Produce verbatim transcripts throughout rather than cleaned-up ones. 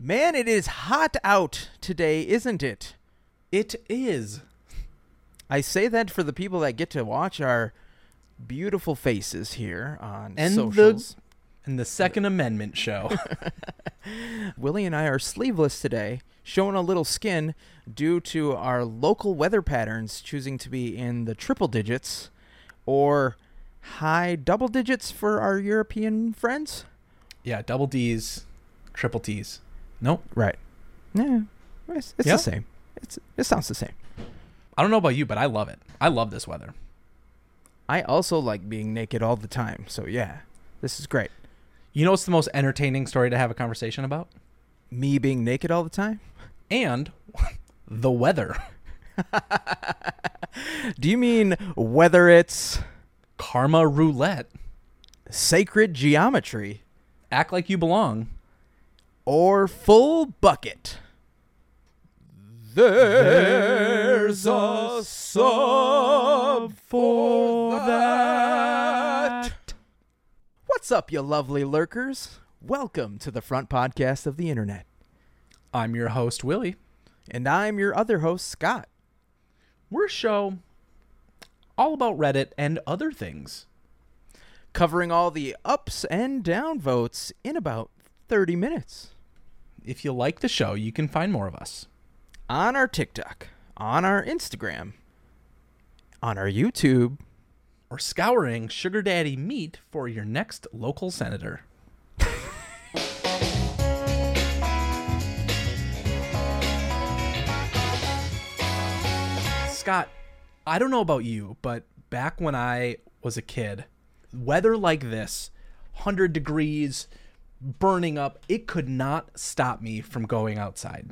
Man, it is hot out today, isn't it? It is. I say that for the people that get to watch our beautiful faces here on and socials. The, and the Second Amendment show. Willie and I are sleeveless today, showing a little skin due to our local weather patterns choosing to be in the triple digits or high double digits for our European friends. Yeah, double D's, triple T's. Nope. Right. Yeah. It's, it's yeah. the same. It's It sounds the same. I don't know about you, but I love it. I love this weather. I also like being naked all the time. So, yeah, this is great. You know what's the most entertaining story to have a conversation about? Me being naked all the time? And the weather. Do you mean whether it's karma roulette, sacred geometry, act like you belong, or full bucket? There's a sub for that. What's up, you lovely lurkers? Welcome to the front podcast of the internet. I'm your host, Willie. And I'm your other host, Scott. We're a show all about Reddit and other things, covering all the ups and downvotes in about thirty minutes. If you like the show, you can find more of us on our TikTok, on our Instagram, on our YouTube, or scouring sugar daddy meat for your next local senator. Scott, I don't know about you, but back when I was a kid, weather like this, one hundred degrees, burning up, it could not stop me from going outside.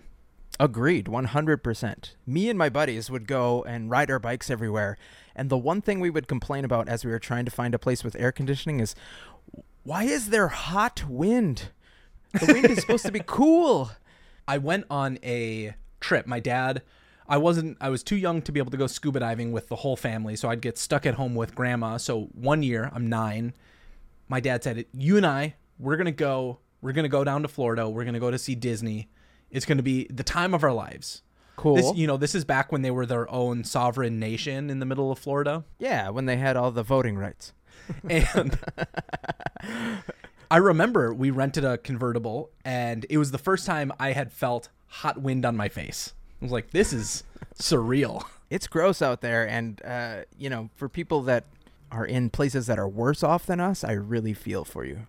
Agreed, one hundred percent. Me and my buddies would go and ride our bikes everywhere, and the one thing we would complain about as we were trying to find a place with air conditioning is, why is there hot wind? The wind is supposed to be cool. I went on a trip. My dad, I wasn't, I was too young to be able to go scuba diving with the whole family, so I'd get stuck at home with grandma. So one year, I'm nine, my dad said, you and I, we're going to go, we're going to go down to Florida. We're going to go to see Disney. It's going to be the time of our lives. Cool. This, you know, this is back when they were their own sovereign nation in the middle of Florida. Yeah, when they had all the voting rights. And I remember we rented a convertible, and it was the first time I had felt hot wind on my face. I was like, this is surreal. It's gross out there. And, uh, you know, for people that are in places that are worse off than us, I really feel for you.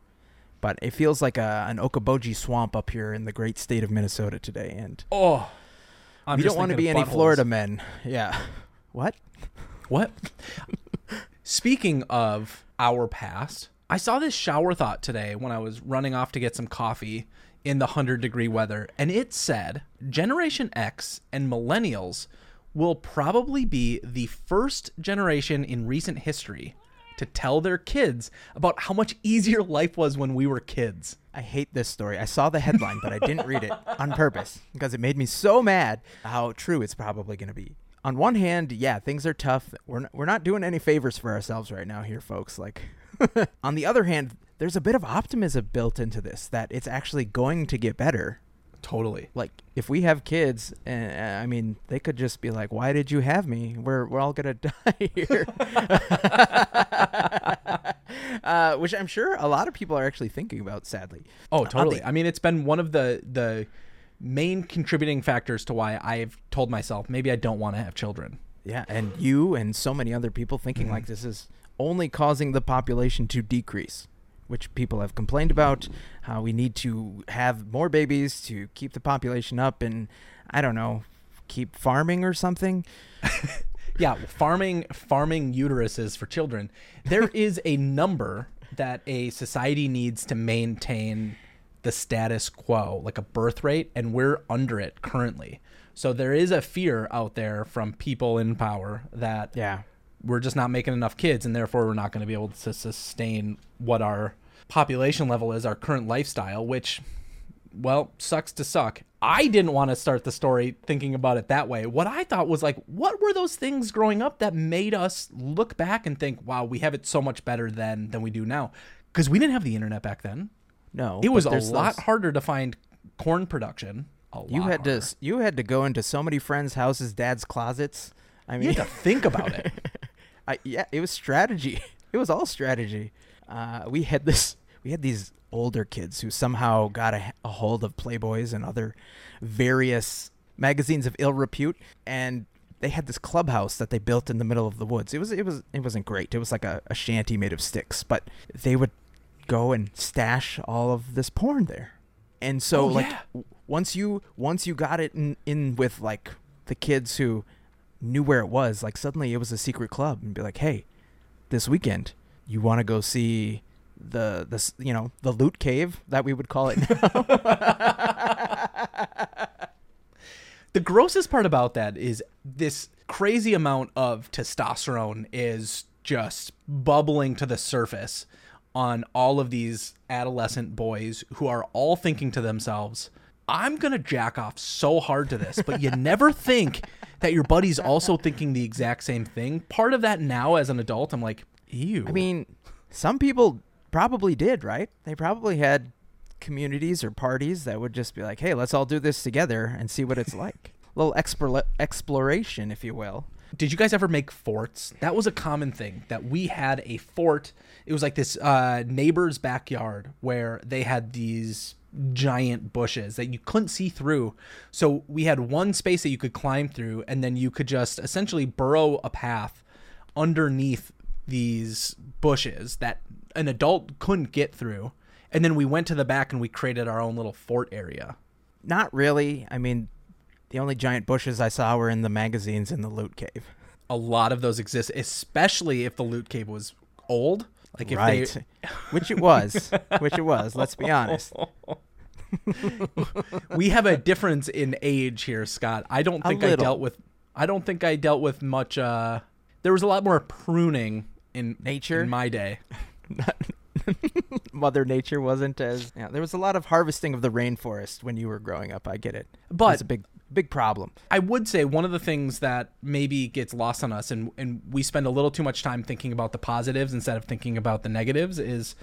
But it feels like a, an Okoboji swamp up here in the great state of Minnesota today. And oh, I'm we just don't want to be any holes. Florida men. Yeah. What? What? Speaking of our past, I saw this shower thought today when I was running off to get some coffee in the one hundred degree weather. And it said, Generation X and Millennials will probably be the first generation in recent history to tell their kids about how much easier life was when we were kids. I hate this story. I saw the headline, but I didn't read it on purpose because it made me so mad how true it's probably going to be. On one hand, yeah, things are tough. We're not, we're not doing any favors for ourselves right now here, folks. Like, on the other hand, there's a bit of optimism built into this that it's actually going to get better. Totally. Like, if we have kids, uh, I mean, they could just be like, why did you have me? We're we're all going to die here. uh, which I'm sure a lot of people are actually thinking about, sadly. Oh, totally. The- I mean, it's been one of the, the main contributing factors to why I've told myself, maybe I don't want to have children. Yeah. And you and so many other people thinking mm-hmm. like this is only causing the population to decrease, which people have complained about, how we need to have more babies to keep the population up and, I don't know, keep farming or something. Yeah, farming farming uteruses for children. There is a number that a society needs to maintain the status quo, like a birth rate, and we're under it currently. So there is a fear out there from people in power that... yeah. We're just not making enough kids, and therefore we're not going to be able to sustain what our population level is, our current lifestyle, which, well, sucks to suck. I didn't want to start the story thinking about it that way. What I thought was like, what were those things growing up that made us look back and think, wow, we have it so much better then than we do now? Because we didn't have the internet back then. No. It was a lot those... harder to find corn production. A lot you had harder. to you had to go into so many friends' houses, dad's closets. I mean, you had to think about it. I, yeah, it was strategy. It was all strategy. Uh, we had this. We had these older kids who somehow got a, a hold of Playboys and other various magazines of ill repute, and they had this clubhouse that they built in the middle of the woods. It was it was it wasn't great. It was like a, a shanty made of sticks, but they would go and stash all of this porn there. And so oh, like yeah. once you once you got it in, in with like the kids who knew where it was, like suddenly it was a secret club, and be like, hey, this weekend you want to go see the this you know the loot cave that we would call it now. The grossest part about that is this crazy amount of testosterone is just bubbling to the surface on all of these adolescent boys who are all thinking to themselves, I'm going to jack off so hard to this. But you never think that your buddy's also thinking the exact same thing. Part of that now as an adult, I'm like, ew. I mean, some people probably did, right? They probably had communities or parties that would just be like, hey, let's all do this together and see what it's like. A little explore- exploration, if you will. Did you guys ever make forts? That was a common thing, that we had a fort. It was like this uh, neighbor's backyard where they had these giant bushes that you couldn't see through. So we had one space that you could climb through, and then you could just essentially burrow a path underneath these bushes that an adult couldn't get through. And then we went to the back and we created our own little fort area. Not really. I mean, the only giant bushes I saw were in the magazines in the loot cave. A lot of those exist, especially if the loot cave was old. Like if right. they... Which it was. Which it was. Let's be honest. We have a difference in age here, Scott. I don't think I dealt with... I don't think I dealt with much... Uh, there was a lot more pruning in nature in my day. Not... Mother Nature wasn't as yeah, there was a lot of harvesting of the rainforest when you were growing up. I get it, but it's a big big problem. I would say one of the things that maybe gets lost on us, and and we spend a little too much time thinking about the positives instead of thinking about the negatives, is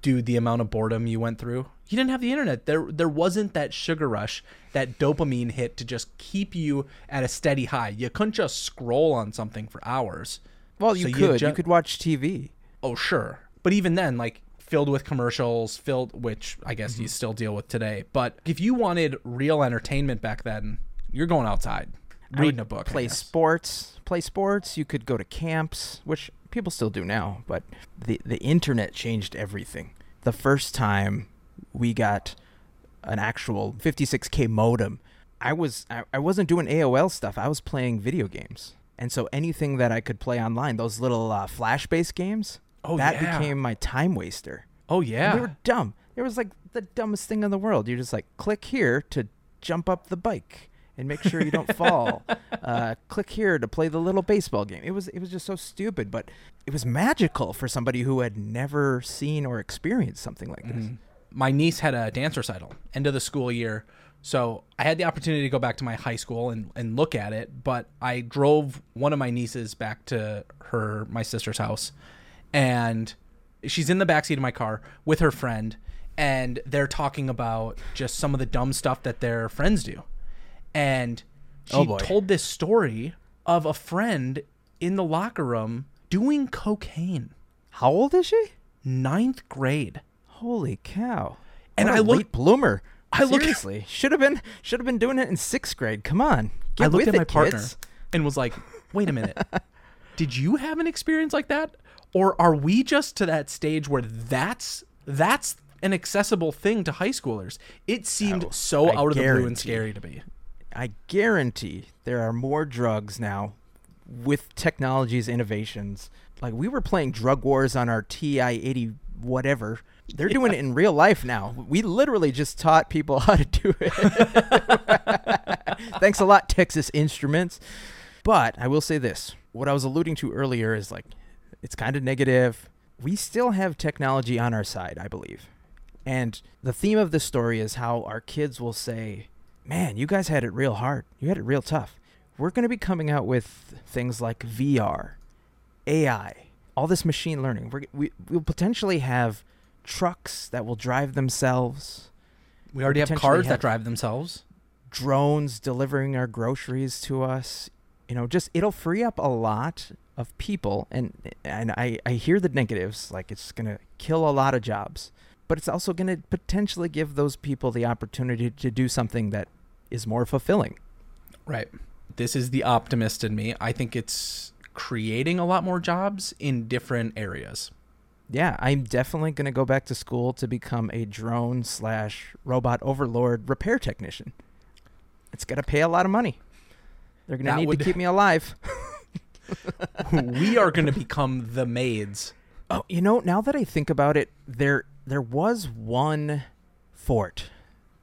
dude the amount of boredom you went through. You didn't have the internet. There there wasn't that sugar rush, that dopamine hit to just keep you at a steady high. You couldn't just scroll on something for hours. Well, you so could you, ju- you could watch T V. Oh sure. But even then, like, filled with commercials, filled, which I guess mm-hmm. you still deal with today. But if you wanted real entertainment back then, you're going outside, reading I a book. Play sports. Play sports. You could go to camps, which people still do now. But the, the internet changed everything. The first time we got an actual fifty-six K modem, I, was, I, I wasn't doing A O L stuff. I was playing video games. And so anything that I could play online, those little uh, flash-based games... Oh, that yeah. became my time waster. Oh, yeah. And they were dumb. It was like the dumbest thing in the world. You're just like, click here to jump up the bike and make sure you don't fall. Uh, click here to play the little baseball game. It was it was just so stupid, but it was magical for somebody who had never seen or experienced something like this. Mm-hmm. My niece had a dance recital, end of the school year. So I had the opportunity to go back to my high school and, and look at it, but I drove one of my nieces back to her my sister's house. And she's in the backseat of my car with her friend, and they're talking about just some of the dumb stuff that their friends do. And she oh told this story of a friend in the locker room doing cocaine. How old is she? Ninth grade. Holy cow. And what I looked, late bloomer. I Seriously. Looked, should have been should have been doing it in sixth grade. Come on. Get I looked at it, my partner kids. And was like, wait a minute. Did you have an experience like that? Or are we just to that stage where that's that's an accessible thing to high schoolers? It seemed oh, so I out of the blue and scary to me. I guarantee there are more drugs now with technology's innovations. Like we were playing drug wars on our T I eighty whatever. They're yeah. doing it in real life now. We literally just taught people how to do it. Thanks a lot, Texas Instruments. But I will say this. What I was alluding to earlier is like, it's kind of negative. We still have technology on our side, I believe. And the theme of this story is how our kids will say, man, you guys had it real hard. You had it real tough. We're going to be coming out with things like V R, A I, all this machine learning. We're, we, we'll potentially have trucks that will drive themselves. We already have cars that drive themselves. Drones delivering our groceries to us. You know, just it'll free up a lot of people. And and I, I hear the negatives, like it's going to kill a lot of jobs. But it's also going to potentially give those people the opportunity to do something that is more fulfilling. Right. This is the optimist in me. I think it's creating a lot more jobs in different areas. Yeah, I'm definitely going to go back to school to become a drone slash robot overlord repair technician. It's going to pay a lot of money. They're going to need would... to keep me alive. We are going to become the maids. Oh, you know, now that I think about it, there there was one fort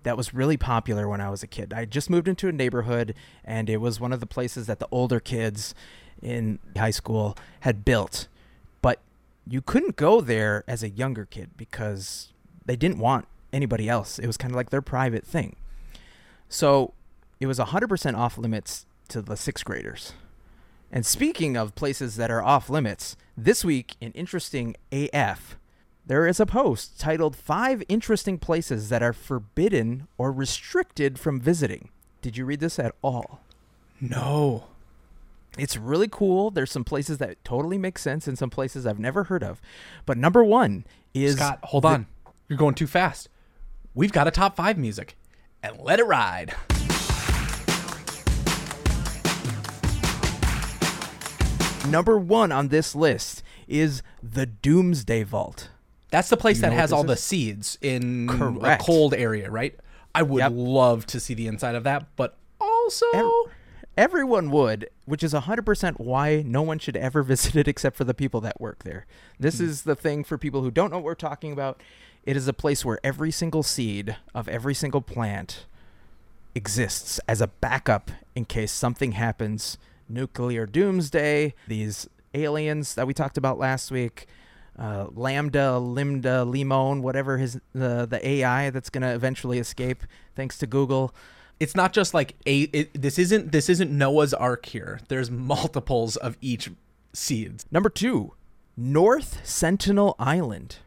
that was really popular when I was a kid. I just moved into a neighborhood, and it was one of the places that the older kids in high school had built. But you couldn't go there as a younger kid because they didn't want anybody else. It was kind of like their private thing. So it was one hundred percent off limits to the sixth graders. And speaking of places that are off limits, this week in Interesting A F, there is a post titled Five Interesting Places That Are Forbidden or Restricted from Visiting. Did you read this at all? No. It's really cool. There's some places that totally make sense and some places I've never heard of. But number one is... Scott, hold the- on. You're going too fast. We've got a top five music. And let it ride. Number one on this list is the Doomsday Vault. That's the place you that has all is? the seeds in Correct. a cold area, right? I would yep. love to see the inside of that, but also... Every- Everyone would, which is one hundred percent why no one should ever visit it except for the people that work there. This mm. is the thing for people who don't know what we're talking about. It is a place where every single seed of every single plant exists as a backup in case something happens. Nuclear doomsday, these aliens that we talked about last week, uh, Lambda, Limda, Limon, whatever his the, the A I that's going to eventually escape thanks to Google. It's not just like a. It, this isn't this isn't Noah's Ark here. There's multiples of each seeds. Number two, North Sentinel Island.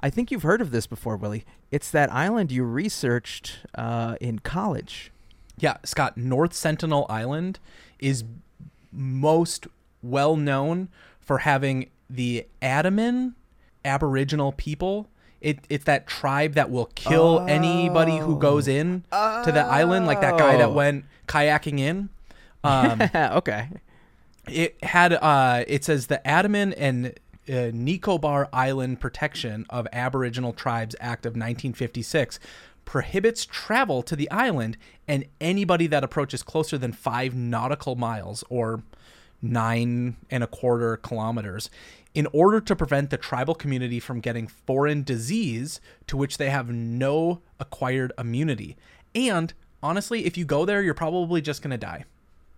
I think you've heard of this before, Willie. It's that island you researched uh, in college. Yeah, Scott. North Sentinel Island is most well known for having the Andaman Aboriginal people. It, it's that tribe that will kill oh. anybody who goes in oh. to the island, like that guy that went kayaking in. Um, okay. It had, uh, it says the Andaman and uh, Nicobar Island Protection of Aboriginal Tribes Act of nineteen fifty-six prohibits travel to the island and anybody that approaches closer than five nautical miles or nine and a quarter kilometers in order to prevent the tribal community from getting foreign disease to which they have no acquired immunity. And honestly, if you go there, you're probably just going to die.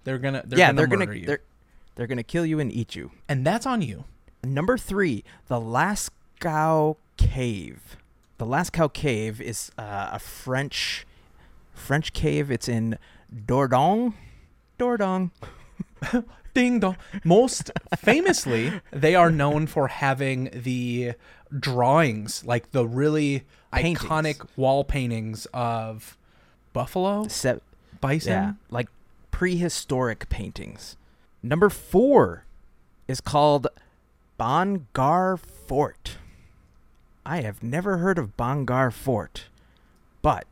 They're going to they're yeah, going to murder gonna, you. They're, they're going to kill you and eat you. And that's on you. Number three, the Lascaux Cave. The Lascaux Cave is uh, a French French cave. It's in Dordogne. Dordogne. Ding dong. Most famously, they are known for having the drawings, like the really paintings. Iconic wall paintings of buffalo, Se- bison, yeah, like prehistoric paintings. Number four is called Bangar Fort. I have never heard of Bangar Fort, but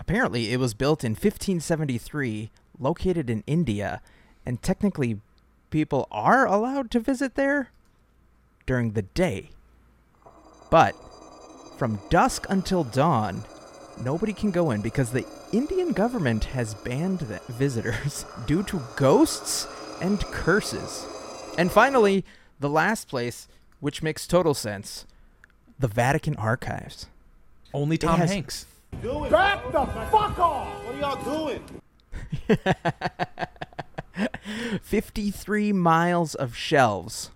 apparently it was built in fifteen seventy-three, located in India, and technically people are allowed to visit there during the day. But from dusk until dawn, nobody can go in because the Indian government has banned the visitors due to ghosts and curses. And finally, the last place, which makes total sense, the Vatican archives. Only Tom has- Hanks. Do it. Back the fuck off! What are y'all doing? fifty-three miles of shelves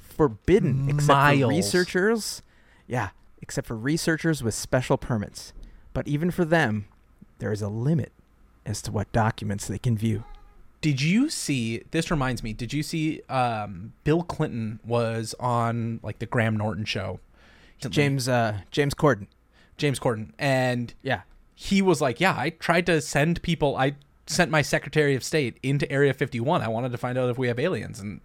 forbidden miles. except for researchers yeah except for researchers with special permits, but even for them there is a limit as to what documents they can view. Did you see this reminds me did you see um Bill Clinton was on like the Graham Norton show recently? James uh James Corden James Corden and yeah he was like, yeah, I tried to send people, I sent my Secretary of State into Area fifty-one. I wanted to find out if we have aliens, and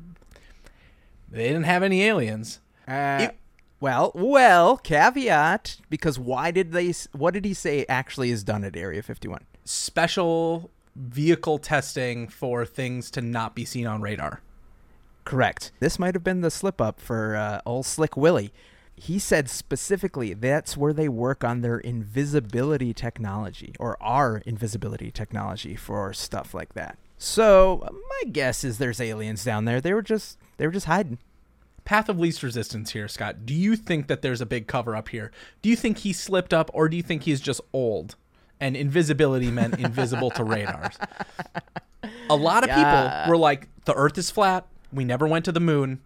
they didn't have any aliens. Uh, it, well, well, caveat, because why did they, what did he say actually is done at Area fifty-one? Special vehicle testing for things to not be seen on radar. Correct. This might have been the slip up for uh, old Slick Willie. He said specifically that's where they work on their invisibility technology, or our invisibility technology for stuff like that. So my guess is there's aliens down there. They were just they were just hiding. Path of least resistance here, Scott. Do you think that there's a big cover up here? Do you think he slipped up, or do you think he's just old and invisibility meant invisible to radars? A lot of yeah. people were like, the Earth is flat. We never went to the moon.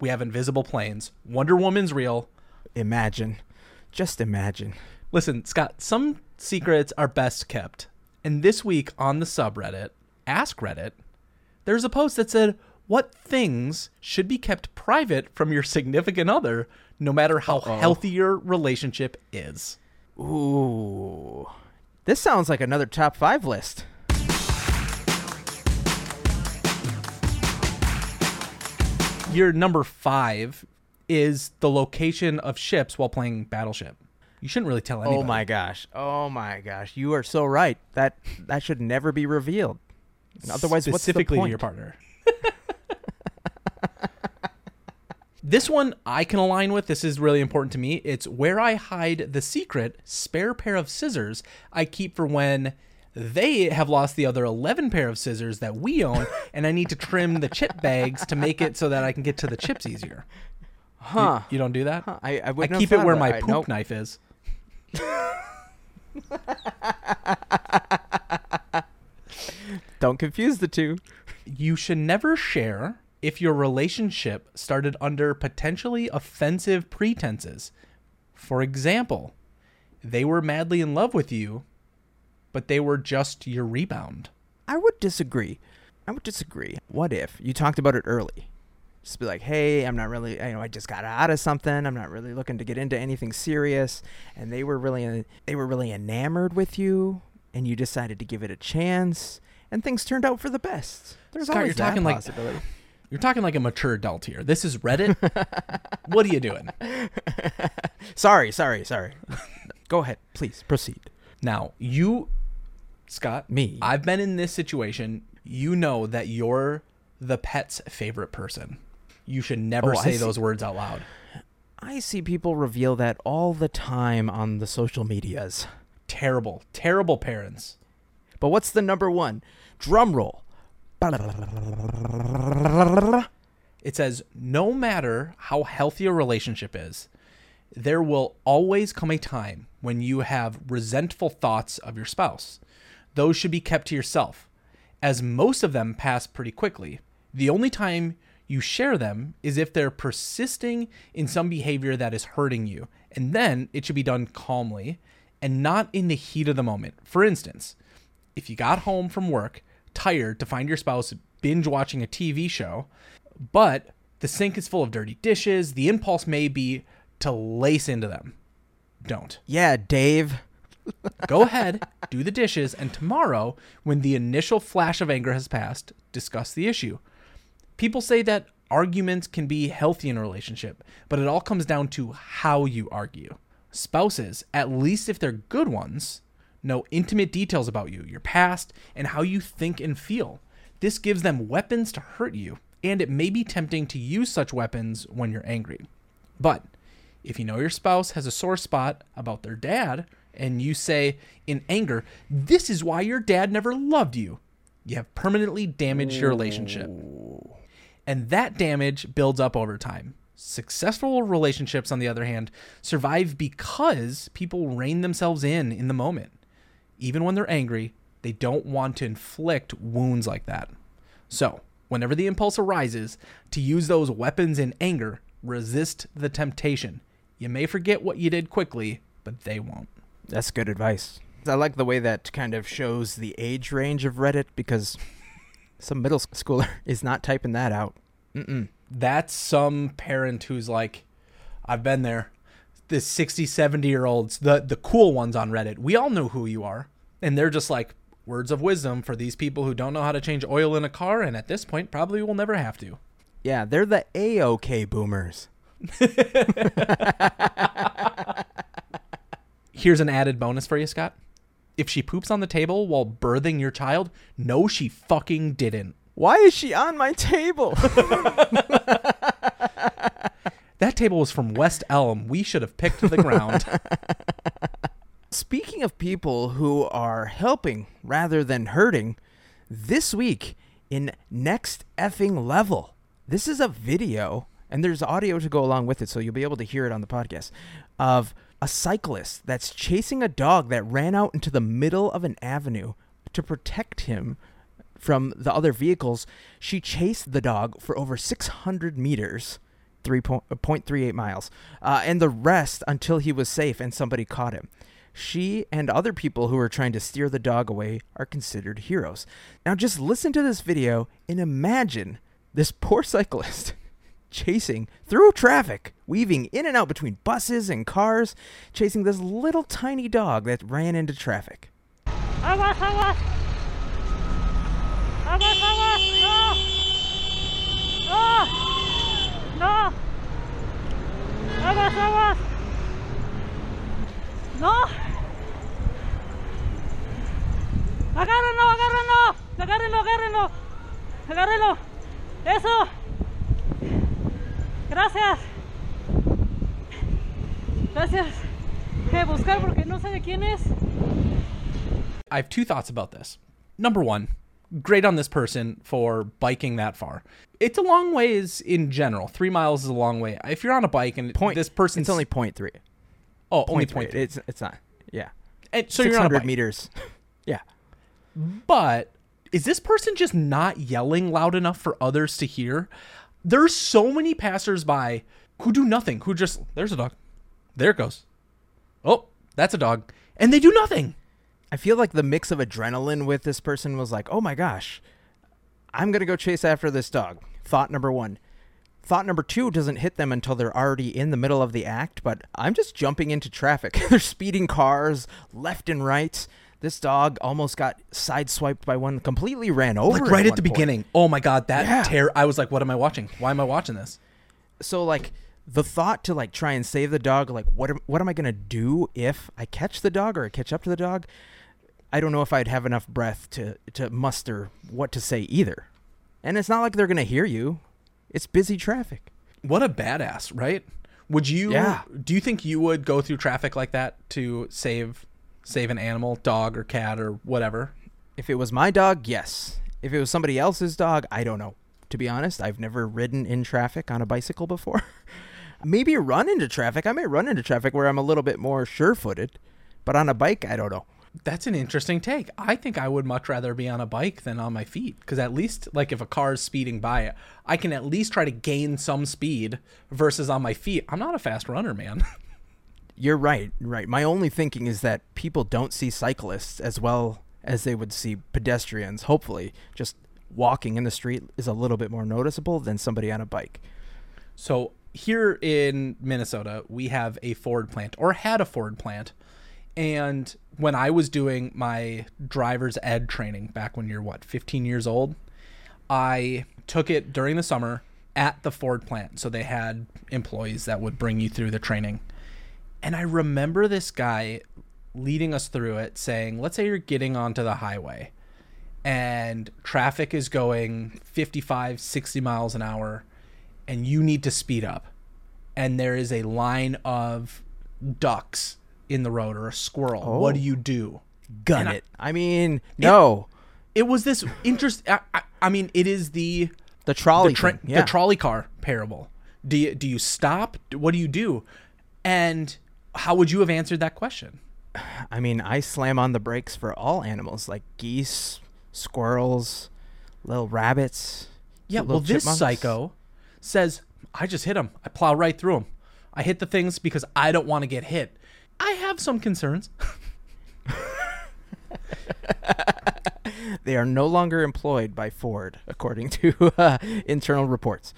We have invisible planes. Wonder Woman's real. Imagine. Just imagine. Listen, Scott, some secrets are best kept. And this week on the subreddit, Ask Reddit, there's a post that said, what things should be kept private from your significant other, no matter how Uh-oh. healthy your relationship is? Ooh. This sounds like another top five list. Your number five is the location of ships while playing Battleship. You shouldn't really tell anybody. Oh my gosh. Oh my gosh. You are so right. That that should never be revealed. Otherwise, what's the point? Specifically to your partner. This one I can align with. This is really important to me. It's where I hide the secret spare pair of scissors I keep for when they have lost the other eleven pair of scissors that we own, and I need to trim the chip bags to make it so that I can get to the chips easier. Huh. You, you don't do that? Huh. I, I, I keep it where my I, poop nope. knife is. Don't confuse the two. You should never share if your relationship started under potentially offensive pretenses. For example, they were madly in love with you, but they were just your rebound. I would disagree. I would disagree. What if you talked about it early? Just be like, hey, I'm not really, you know, I just got out of something. I'm not really looking to get into anything serious. And they were really, they were really enamored with you, and you decided to give it a chance, and things turned out for the best. There's Scott, always you're that talking possibility. Like, you're talking like a mature adult here. This is Reddit. What are you doing? sorry, sorry, sorry. Go ahead, please proceed. Now, you... Scott, me. I've been in this situation. You know that you're the pet's favorite person. You should never oh, say those words out loud. I see people reveal that all the time on the social medias. Terrible, terrible parents. But what's the number one? Drum roll. It says, no matter how healthy a relationship is, there will always come a time when you have resentful thoughts of your spouse. Those should be kept to yourself, as most of them pass pretty quickly. The only time you share them is if they're persisting in some behavior that is hurting you, and then it should be done calmly and not in the heat of the moment. For instance, if you got home from work tired to find your spouse binge watching a T V show, but the sink is full of dirty dishes, the impulse may be to lace into them. Don't. Yeah, Dave. Go ahead, do the dishes, and tomorrow, when the initial flash of anger has passed, discuss the issue. People say that arguments can be healthy in a relationship, but it all comes down to how you argue. Spouses, at least if they're good ones, know intimate details about you, your past, and how you think and feel. This gives them weapons to hurt you, and it may be tempting to use such weapons when you're angry. But if you know your spouse has a sore spot about their dad, and you say in anger, this is why your dad never loved you, you have permanently damaged your relationship. And that damage builds up over time. Successful relationships, on the other hand, survive because people rein themselves in in the moment. Even when they're angry, they don't want to inflict wounds like that. So whenever the impulse arises to use those weapons in anger, resist the temptation. You may forget what you did quickly, but they won't. That's good advice. I like the way that kind of shows the age range of Reddit, because some middle schooler is not typing that out. Mm-mm. That's some parent who's like, I've been there. the sixty, seventy year olds, the, the cool ones on Reddit, we all know who you are. And they're just like words of wisdom for these people who don't know how to change oil in a car. And at this point, probably will never have to. Yeah, they're the A-OK boomers. Here's an added bonus for you, Scott. If she poops on the table while birthing your child, no, she fucking didn't. Why is she on my table? That table was from West Elm. We should have picked the ground. Speaking of people who are helping rather than hurting, this week in Next Effing Level, this is a video, and there's audio to go along with it, so you'll be able to hear it on the podcast, of a cyclist that's chasing a dog that ran out into the middle of an avenue to protect him from the other vehicles. She chased the dog for over six hundred meters. three point three eight miles, uh, and the rest until he was safe and somebody caught him. She and other people who were trying to steer the dog away are considered heroes. Now just listen to this video and imagine this poor cyclist chasing through traffic, weaving in and out between buses and cars, chasing this little tiny dog that ran into traffic. Awas, awas. Awas, awas. No. No. No! Awas, awas! No! Agárrenlo, agárrenlo! Agárrenlo, agárrenlo! Agárrenlo! Eso! Gracias! Gracias. Que buscar porque no sé de quién es. I have two thoughts about this. Number one, great on this person for biking that far. It's a long ways in general. Three miles is a long way. If you're on a bike and point, this person's... It's only point three. Oh, point only point three. three. It's, it's not. Yeah. And so you're on a bike. six hundred meters. Yeah. But is this person just not yelling loud enough for others to hear? There's so many passersby who do nothing, who just... There's a dog. There it goes. Oh, that's a dog. And they do nothing. I feel like the mix of adrenaline with this person was like, oh my gosh, I'm going to go chase after this dog. Thought number one. Thought number two doesn't hit them until they're already in the middle of the act, but I'm just jumping into traffic. They're speeding cars left and right. This dog almost got sideswiped by one, completely ran over. Like right at the point. Beginning. Oh my God, that yeah. terror. I was like, what am I watching? Why am I watching this? So like... The thought to, like, try and save the dog, like, what am, what am I going to do if I catch the dog or I catch up to the dog? I don't know if I'd have enough breath to, to muster what to say either. And it's not like they're going to hear you. It's busy traffic. What a badass, right? Would you, yeah. do you think you would go through traffic like that to save, save an animal, dog or cat or whatever? If it was my dog, yes. If it was somebody else's dog, I don't know. To be honest, I've never ridden in traffic on a bicycle before. Maybe run into traffic. I may run into traffic where I'm a little bit more sure-footed, but on a bike, I don't know. That's an interesting take. I think I would much rather be on a bike than on my feet, because at least, like, if a car is speeding by, I can at least try to gain some speed versus on my feet. I'm not a fast runner, man. You're right, right. My only thinking is that people don't see cyclists as well as they would see pedestrians. Hopefully, just walking in the street is a little bit more noticeable than somebody on a bike. So... Here in Minnesota, we have a Ford plant, or had a Ford plant. And when I was doing my driver's ed training back when you're, what, fifteen years old, I took it during the summer at the Ford plant. So they had employees that would bring you through the training. And I remember this guy leading us through it saying, let's say you're getting onto the highway and traffic is going fifty-five, sixty miles an hour. And you need to speed up, and there is a line of ducks in the road or a squirrel. Oh. What do you do? Gun it. I, I mean, it, no. It was this interest. I, I, I mean, it is the the trolley the, tra- yeah. the trolley car parable. Do you do you stop? What do you do? And how would you have answered that question? I mean, I slam on the brakes for all animals, like geese, squirrels, little rabbits. Yeah. Little well, chipmunks. This psycho says, I just hit him. I plow right through him. I hit the things because I don't want to get hit. I have some concerns. They are no longer employed by Ford, according to uh, internal reports.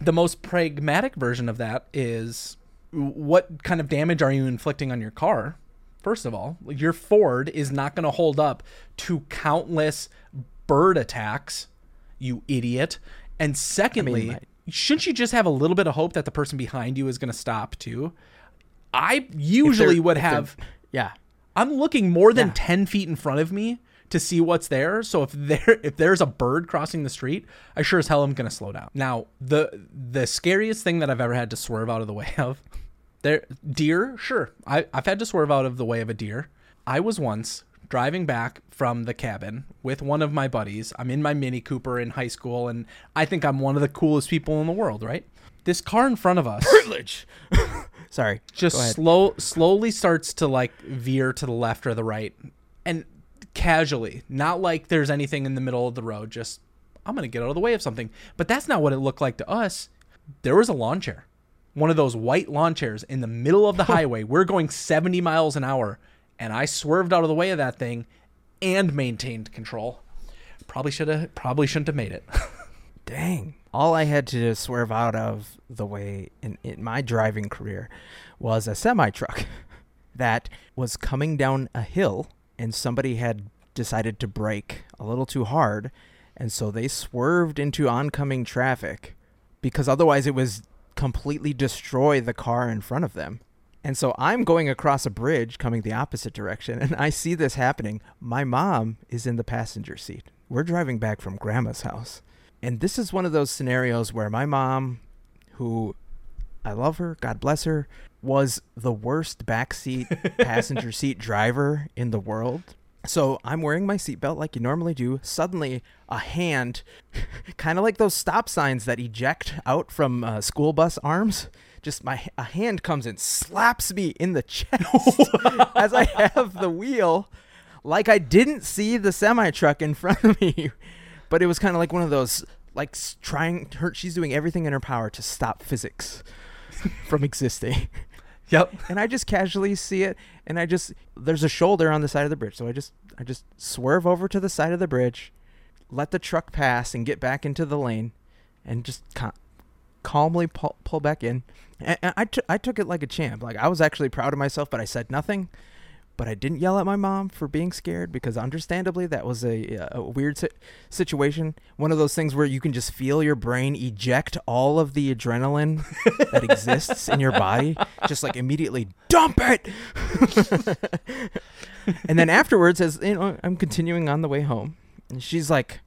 The most pragmatic version of that is what kind of damage are you inflicting on your car? First of all, your Ford is not going to hold up to countless bird attacks, you idiot. And secondly, I mean, shouldn't you just have a little bit of hope that the person behind you is going to stop too? I usually would have. Yeah. I'm looking more than yeah. ten feet in front of me to see what's there. So if there if there's a bird crossing the street, I sure as hell am going to slow down. Now, the the scariest thing that I've ever had to swerve out of the way of, there deer, sure. I, I've had to swerve out of the way of a deer. I was once driving back from the cabin with one of my buddies. I'm in my Mini Cooper in high school, and I think I'm one of the coolest people in the world, right? This car in front of us. Privilege. Sorry. Just slow, slowly starts to like veer to the left or the right, and casually, not like there's anything in the middle of the road. Just I'm going to get out of the way of something. But that's not what it looked like to us. There was a lawn chair, one of those white lawn chairs in the middle of the highway. We're going seventy miles an hour. And I swerved out of the way of that thing and maintained control. Probably should have, probably shouldn't have made it. Dang. All I had to swerve out of the way in, in my driving career was a semi-truck that was coming down a hill, and somebody had decided to brake a little too hard, and so they swerved into oncoming traffic because otherwise it was completely destroy the car in front of them. And so I'm going across a bridge coming the opposite direction, and I see this happening. My mom is in the passenger seat. We're driving back from Grandma's house. And this is one of those scenarios where my mom, who I love her, God bless her, was the worst backseat passenger seat driver in the world. So I'm wearing my seatbelt like you normally do. Suddenly, a hand, kind of like those stop signs that eject out from uh, school bus arms, just my a hand comes and slaps me in the chest as I have the wheel, like I didn't see the semi-truck in front of me. But it was kind of like one of those, like trying, her, she's doing everything in her power to stop physics from existing. Yep. And I just casually see it, and I just, there's a shoulder on the side of the bridge. So I just, I just swerve over to the side of the bridge, let the truck pass and get back into the lane, and just ca- calmly pull, pull back in. And I, t- I took it like a champ. Like I was actually proud of myself, but I said nothing. But I didn't yell at my mom for being scared because, understandably, that was a, a weird si- situation. One of those things where you can just feel your brain eject all of the adrenaline that exists in your body. Just like immediately dump it. And then afterwards, as you know, I'm continuing on the way home, and she's like,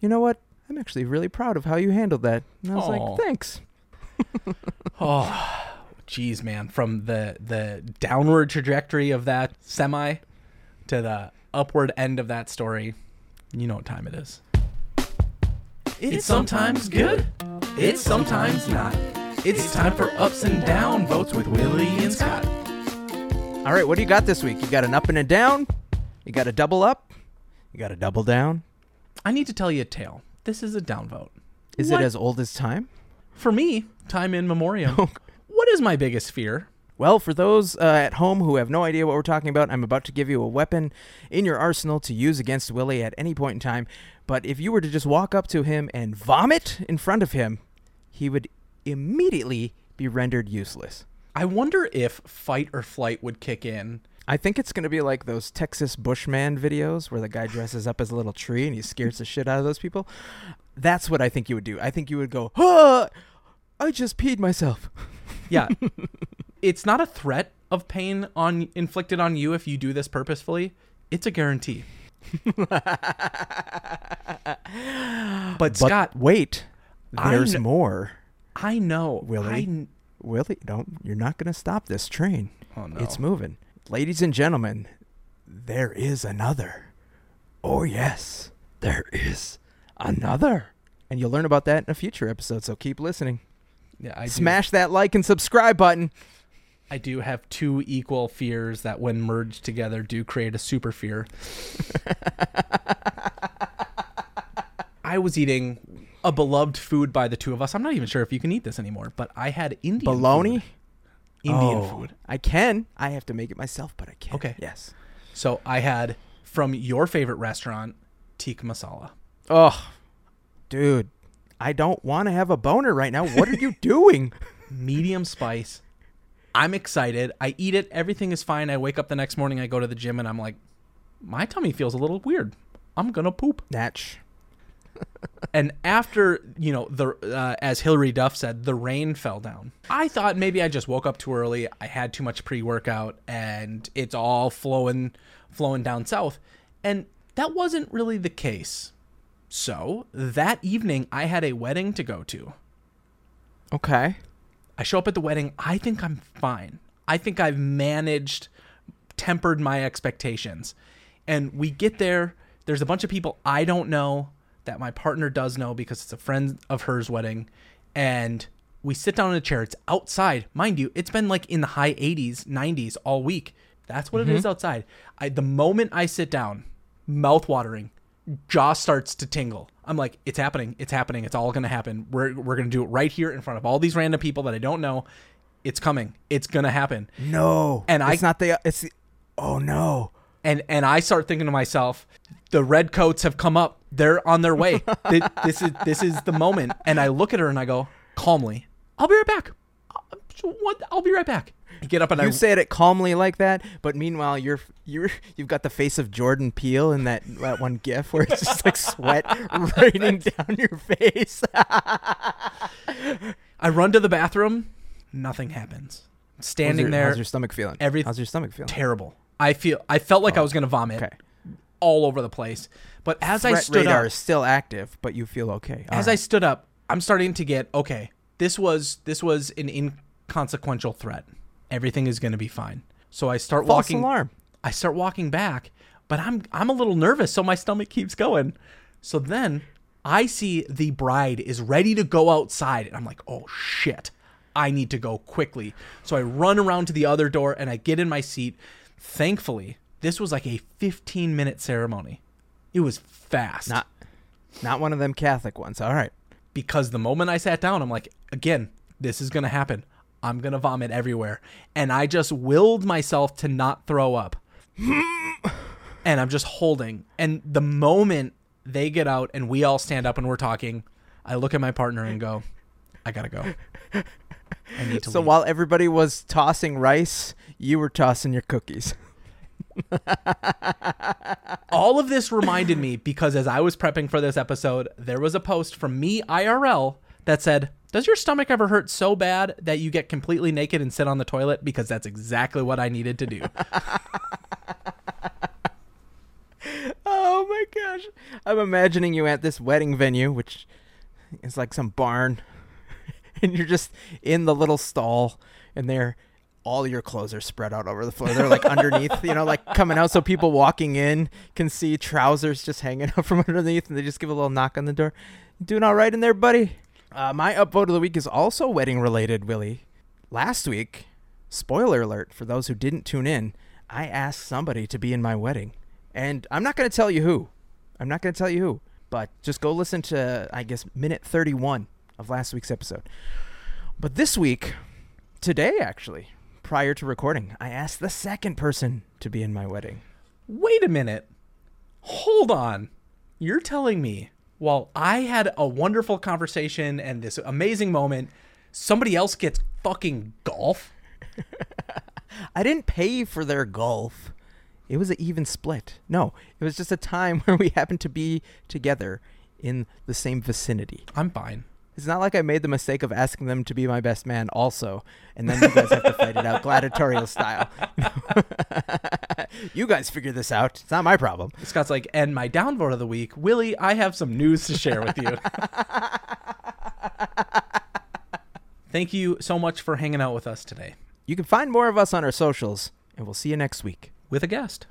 "You know what? I'm actually really proud of how you handled that." And I was Aww. like, "Thanks." Oh. Jeez, man, from the the downward trajectory of that semi to the upward end of that story, you know what time it is. It's sometimes good. It's sometimes not. It's time for Ups and Down Votes with Willie and Scott. All right, what do you got this week? You got an up and a down? You got a double up? You got a double down? I need to tell you a tale. This is a downvote. Is what? It as old as time? For me, time in memoriam. What is my biggest fear? Well, for those uh, at home who have no idea what we're talking about, I'm about to give you a weapon in your arsenal to use against Willie at any point in time. But if you were to just walk up to him and vomit in front of him, he would immediately be rendered useless. I wonder if fight or flight would kick in. I think it's going to be like those Texas Bushman videos where the guy dresses up as a little tree and he scares the shit out of those people. That's what I think you would do. I think you would go, "Ah, I just peed myself." Yeah, it's not a threat of pain on inflicted on you if you do this purposefully. It's a guarantee. but, but Scott, wait, there's I kn- more. I know, Willie. I kn- Willie, don't. You're not going to stop this train. Oh no, it's moving, ladies and gentlemen. There is another. Oh yes, there is another, and you'll learn about that in a future episode. So keep listening. Yeah, I Smash do. that like and subscribe button. I do have two equal fears that when merged together do create a super fear. I was eating a beloved food by the two of us. I'm not even sure if you can eat this anymore, but I had Indian Bologna? food. Indian oh, food. I can. I have to make it myself, but I can. Okay. Yes. So I had, from your favorite restaurant, tikka masala. Oh, dude. I don't want to have a boner right now. What are you doing? Medium spice, I'm excited. I eat it. Everything is fine. I wake up the next morning. I go to the gym and I'm like, my tummy feels a little weird. I'm going to poop. Natch. And after, you know, the uh, as Hillary Duff said, the rain fell down. I thought maybe I just woke up too early. I had too much pre-workout and it's all flowing, flowing down south. And that wasn't really the case. So that evening I had a wedding to go to. Okay. I show up at the wedding. I think I'm fine. I think I've managed, tempered my expectations. And we get there. There's a bunch of people I don't know that my partner does know because it's a friend of hers wedding. And we sit down in a chair. It's outside. Mind you, it's been like in the high eighties, nineties all week. That's what mm-hmm. it is outside. I, the moment I sit down, mouth watering, jaw starts to tingle. I'm like, it's happening. It's happening. It's all going to happen. We're we're going to do it right here in front of all these random people that I don't know. It's coming. It's going to happen. No. And I, it's not the, it's the, oh no. And and I start thinking to myself, the red coats have come up. They're on their way. This is this is the moment. And I look at her and I go, calmly, I'll be right back. What? I'll be right back. I get up and you I. You said it calmly like that, but meanwhile you're you're you've got the face of Jordan Peele in that, that one GIF where it's just like sweat raining down your face. I run to the bathroom. Nothing happens. Standing how's your, there. How's your stomach feeling? Every, how's your stomach feeling? Terrible. I feel I felt like oh, I was going to vomit okay. all over the place. But as Threat I stood radar up, radar is still active, but you feel okay. All as right. I stood up, I'm starting to get okay. This was this was an inconsequential threat. Everything is going to be fine. So I start False walking alarm. I start walking back, but I'm I'm a little nervous, so my stomach keeps going. So then I see the bride is ready to go outside and I'm like, "Oh shit. I need to go quickly." So I run around to the other door and I get in my seat. Thankfully, this was like a fifteen minute ceremony. It was fast. Not not one of them Catholic ones. All right. Because the moment I sat down, I'm like, again, this is going to happen. I'm going to vomit everywhere. And I just willed myself to not throw up. And I'm just holding. And the moment they get out and we all stand up and we're talking, I look at my partner and go, I got to go. I need to so leave. While everybody was tossing rice, you were tossing your cookies. All of this reminded me because as I was prepping for this episode, there was a post from me I R L that said, does your stomach ever hurt so bad that you get completely naked and sit on the toilet? Because that's exactly what I needed to do. Oh my gosh. I'm imagining you at this wedding venue, which is like some barn. And you're just in the little stall, and there, all your clothes are spread out over the floor. They're like underneath, you know, like coming out so people walking in can see trousers just hanging out from underneath, and they just give a little knock on the door. Doing all right in there, buddy? Uh, my upvote of the week is also wedding-related, Willie. Last week, spoiler alert for those who didn't tune in, I asked somebody to be in my wedding. And I'm not going to tell you who. I'm not going to tell you who. But just go listen to, I guess, minute thirty-one. Of last week's episode. But this week, today actually, prior to recording, I asked the second person to be in my wedding. Wait a minute. Hold on. You're telling me while I had a wonderful conversation and this amazing moment, somebody else gets fucking golf? I didn't pay for their golf. It was an even split. No, it was just a time where we happened to be together in the same vicinity. I'm fine. It's not like I made the mistake of asking them to be my best man also, and then you guys have to fight it out gladiatorial style. You guys figure this out. It's not my problem. Scott's like, and my downvote of the week, Willie, I have some news to share with you. Thank you so much for hanging out with us today. You can find more of us on our socials, and we'll see you next week. With a guest.